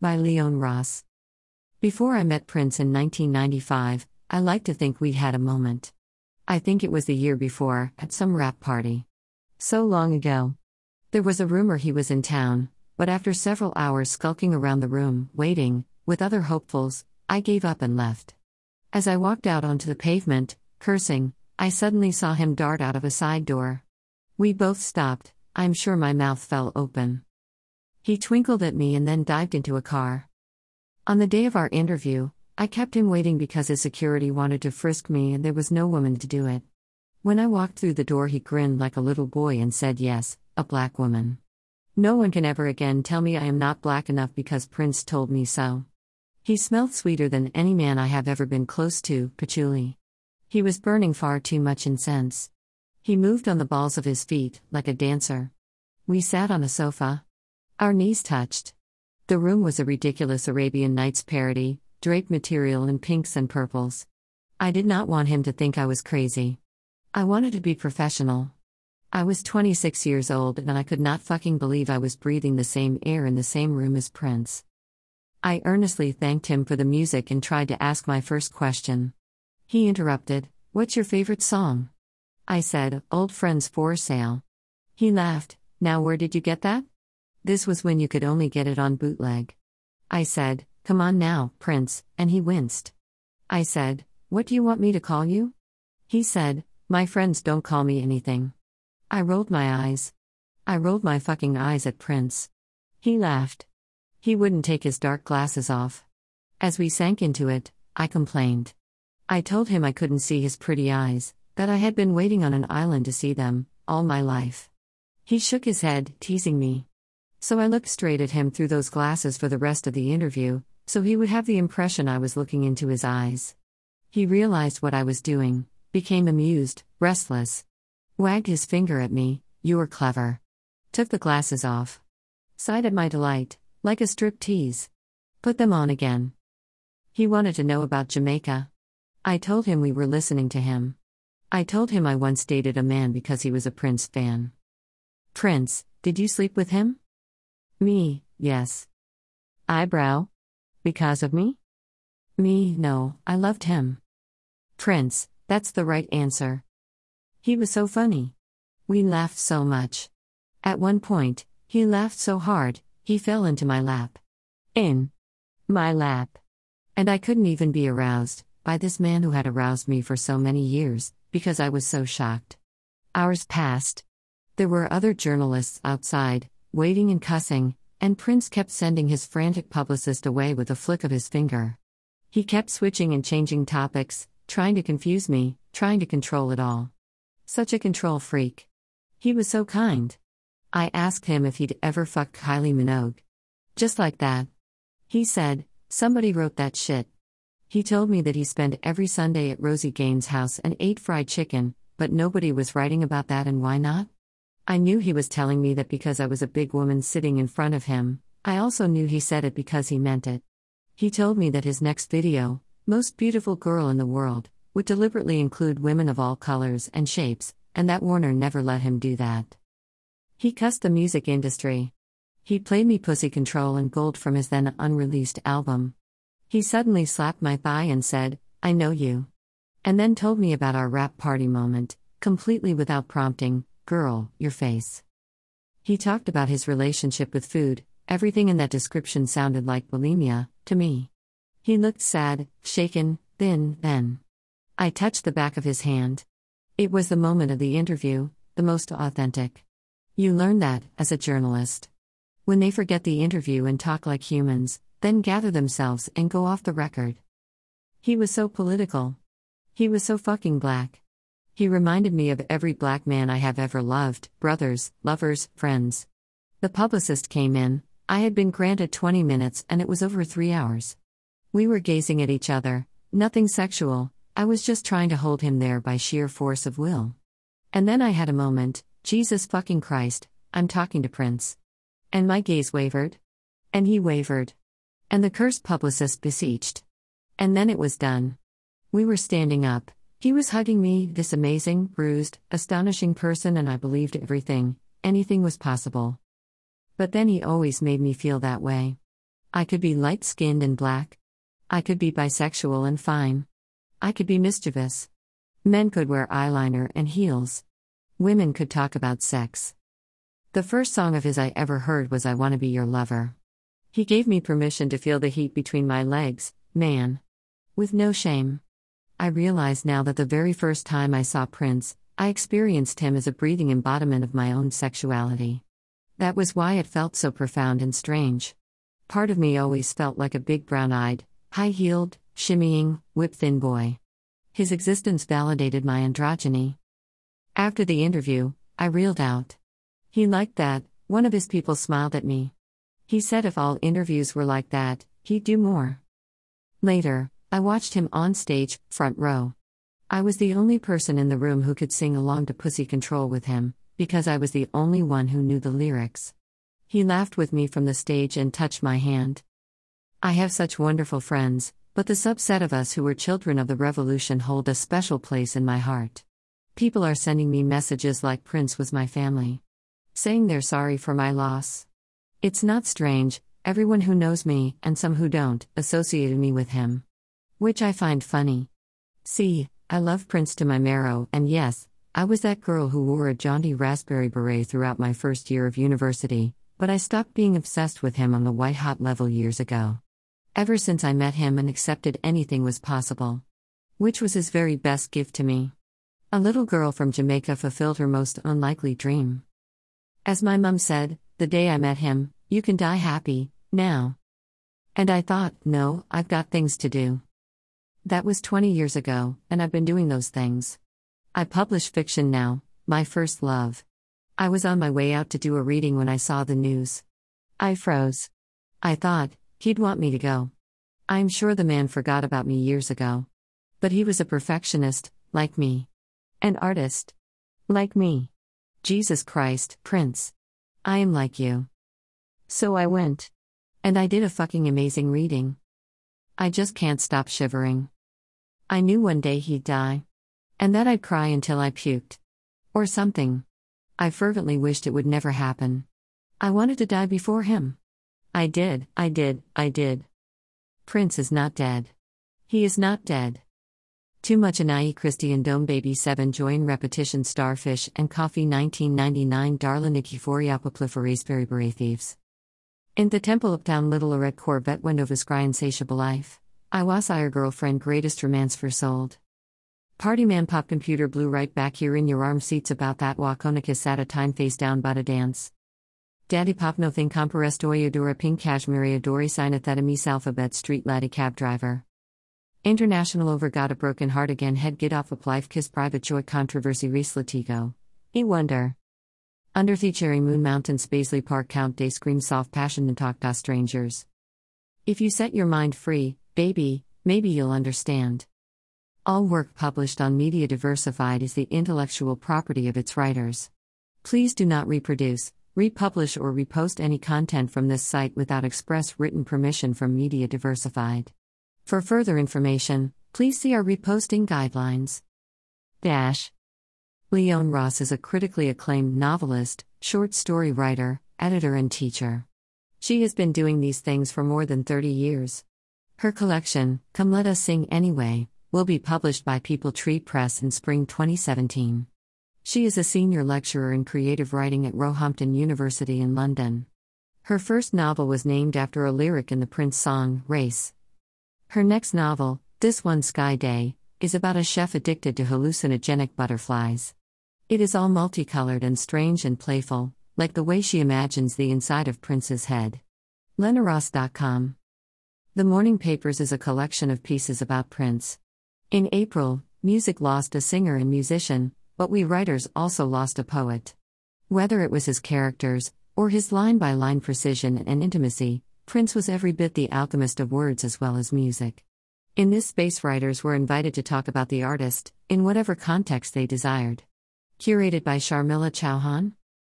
by Leon Ross. Before I met Prince in 1995, I like to think we had a moment. I think it was the year before, at some rap party. So long ago. There was a rumor he was in town, but after several hours skulking around the room, waiting, with other hopefuls, I gave up and left. As I walked out onto the pavement, cursing, I suddenly saw him dart out of a side door. We both stopped, I'm sure my mouth fell open. He twinkled at me and then dived into a car. On the day of our interview, I kept him waiting because his security wanted to frisk me and there was no woman to do it. When I walked through the door, he grinned like a little boy and said, "Yes, a black woman." No one can ever again tell me I am not black enough because Prince told me so. He smelled sweeter than any man I have ever been close to, patchouli. He was burning far too much incense. He moved on the balls of his feet, like a dancer. We sat on a sofa. Our knees touched. The room was a ridiculous Arabian Nights parody, draped material in pinks and purples. I did not want him to think I was crazy. I wanted to be professional. I was 26 years old and I could not fucking believe I was breathing the same air in the same room as Prince. I earnestly thanked him for the music and tried to ask my first question. He interrupted, "What's your favorite song?" I said, "Old Friends for Sale." He laughed, "Now where did you get that?" This was when you could only get it on bootleg. I said, "Come on now, Prince," and he winced. I said, "What do you want me to call you?" He said, "My friends don't call me anything." I rolled my eyes. I rolled my fucking eyes at Prince. He laughed. He wouldn't take his dark glasses off. As we sank into it, I complained. I told him I couldn't see his pretty eyes, that I had been waiting on an island to see them, all my life. He shook his head, teasing me. So I looked straight at him through those glasses for the rest of the interview, so he would have the impression I was looking into his eyes. He realized what I was doing, became amused, restless. Wagged his finger at me, "You were clever." Took the glasses off. Sighed at my delight, like a strip tease. Put them on again. He wanted to know about Jamaica. I told him we were listening to him. I told him I once dated a man because he was a Prince fan. "Prince, did you sleep with him?" "Me, yes." "Eyebrow? Because of me?" "Me, no, I loved him." "Prince, that's the right answer." He was so funny. We laughed so much. At one point, he laughed so hard, he fell into my lap. In my lap. And I couldn't even be aroused, by this man who had aroused me for so many years, because I was so shocked. Hours passed. There were other journalists outside, waiting and cussing, and Prince kept sending his frantic publicist away with a flick of his finger. He kept switching and changing topics, trying to confuse me, trying to control it all. Such a control freak. He was so kind. I asked him if he'd ever fucked Kylie Minogue. Just like that. He said, "Somebody wrote that shit." He told me that he spent every Sunday at Rosie Gaines' house and ate fried chicken, but nobody was writing about that, and why not? I knew he was telling me that because I was a big woman sitting in front of him. I also knew he said it because he meant it. He told me that his next video, "Most Beautiful Girl in the World," would deliberately include women of all colors and shapes, and that Warner never let him do that. He cussed the music industry. He played me Pussy Control and Gold from his then unreleased album. He suddenly slapped my thigh and said, "I know you." And then told me about our rap party moment, completely without prompting. "Girl, your face." He talked about his relationship with food. Everything in that description sounded like bulimia, to me. He looked sad, shaken, thin, then. I touched the back of his hand. It was the moment of the interview, the most authentic. You learn that, as a journalist. When they forget the interview and talk like humans, then gather themselves and go off the record. He was so political. He was so fucking black. He reminded me of every black man I have ever loved, brothers, lovers, friends. The publicist came in. I had been granted 20 minutes and it was over 3 hours. We were gazing at each other, nothing sexual, I was just trying to hold him there by sheer force of will. And then I had a moment, Jesus fucking Christ, I'm talking to Prince. And my gaze wavered. And he wavered. And the cursed publicist beseeched. And then it was done. We were standing up. He was hugging me, this amazing, bruised, astonishing person, and I believed everything, anything was possible. But then he always made me feel that way. I could be light-skinned and black. I could be bisexual and fine. I could be mischievous. Men could wear eyeliner and heels. Women could talk about sex. The first song of his I ever heard was I Wanna Be Your Lover. He gave me permission to feel the heat between my legs, man. With no shame. I realize now that the very first time I saw Prince, I experienced him as a breathing embodiment of my own sexuality. That was why it felt so profound and strange. Part of me always felt like a big brown-eyed, high-heeled, shimmying, whip-thin boy. His existence validated my androgyny. After the interview, I reeled out. He liked that. One of his people smiled at me. He said if all interviews were like that, he'd do more. Later, I watched him on stage, front row. I was the only person in the room who could sing along to Pussy Control with him, because I was the only one who knew the lyrics. He laughed with me from the stage and touched my hand. I have such wonderful friends, but the subset of us who were children of the revolution hold a special place in my heart. People are sending me messages like Prince was my family, saying they're sorry for my loss. It's not strange, everyone who knows me, and some who don't, associated me with him. Which I find funny. See, I love Prince to my marrow, and yes, I was that girl who wore a jaunty raspberry beret throughout my first year of university, but I stopped being obsessed with him on the white-hot level years ago. Ever since I met him and accepted anything was possible. Which was his very best gift to me. A little girl from Jamaica fulfilled her most unlikely dream. As my mum said, the day I met him, you can die happy, now. And I thought, no, I've got things to do. That was 20 years ago, and I've been doing those things. I publish fiction now, my first love. I was on my way out to do a reading when I saw the news. I froze. I thought, he'd want me to go. I'm sure the man forgot about me years ago. But he was a perfectionist, like me. An artist. Like me. Jesus Christ, Prince. I am like you. So I went. And I did a fucking amazing reading. I just can't stop shivering. I knew one day he'd die. And that I'd cry until I puked. Or something. I fervently wished it would never happen. I wanted to die before him. I did. Prince is not dead. He is not dead. Too much Anai Christian Dome Baby 7 Join Repetition Starfish and Coffee 1999 Darla Nikiforiapa Pliferisberry Beret Thieves. In the temple uptown Little Red Corvette Wendovascry Insatiable Life, I was our girlfriend greatest romance for sold. Party man pop computer blew right back here in your arm seats about that wakonicus at a time face down but a dance. Daddy pop nothing comparestoy adora pink cashmere adori sign at that amis alphabet street laddie cab driver. International over got a broken heart again head get off of life kiss private joy controversy res latigo. E wonder. Underthe cherry moon mountain spacely park count day scream soft passion and talk to strangers. If you set your mind free, baby, maybe you'll understand. All work published on Media Diversified is the intellectual property of its writers. Please do not reproduce, republish or repost any content from this site without express written permission from Media Diversified. For further information, please see our reposting guidelines. Leon Ross is a critically acclaimed novelist, short story writer, editor and teacher. She has been doing these things for more than 30 years. Her collection, Come Let Us Sing Anyway, will be published by People Tree Press in spring 2017. She is a senior lecturer in creative writing at Roehampton University in London. Her first novel was named after a lyric in the Prince song, Race. Her next novel, This One Sky Day, is about a chef addicted to hallucinogenic butterflies. It is all multicolored and strange and playful, like the way she imagines the inside of Prince's head. LeonRoss.com. The Morning Papers is a collection of pieces about Prince. In April, music lost a singer and musician, but we writers also lost a poet. Whether it was his characters, or his line-by-line precision and intimacy, Prince was every bit the alchemist of words as well as music. In this space, writers were invited to talk about the artist, in whatever context they desired. Curated by Sharmila Chauhan.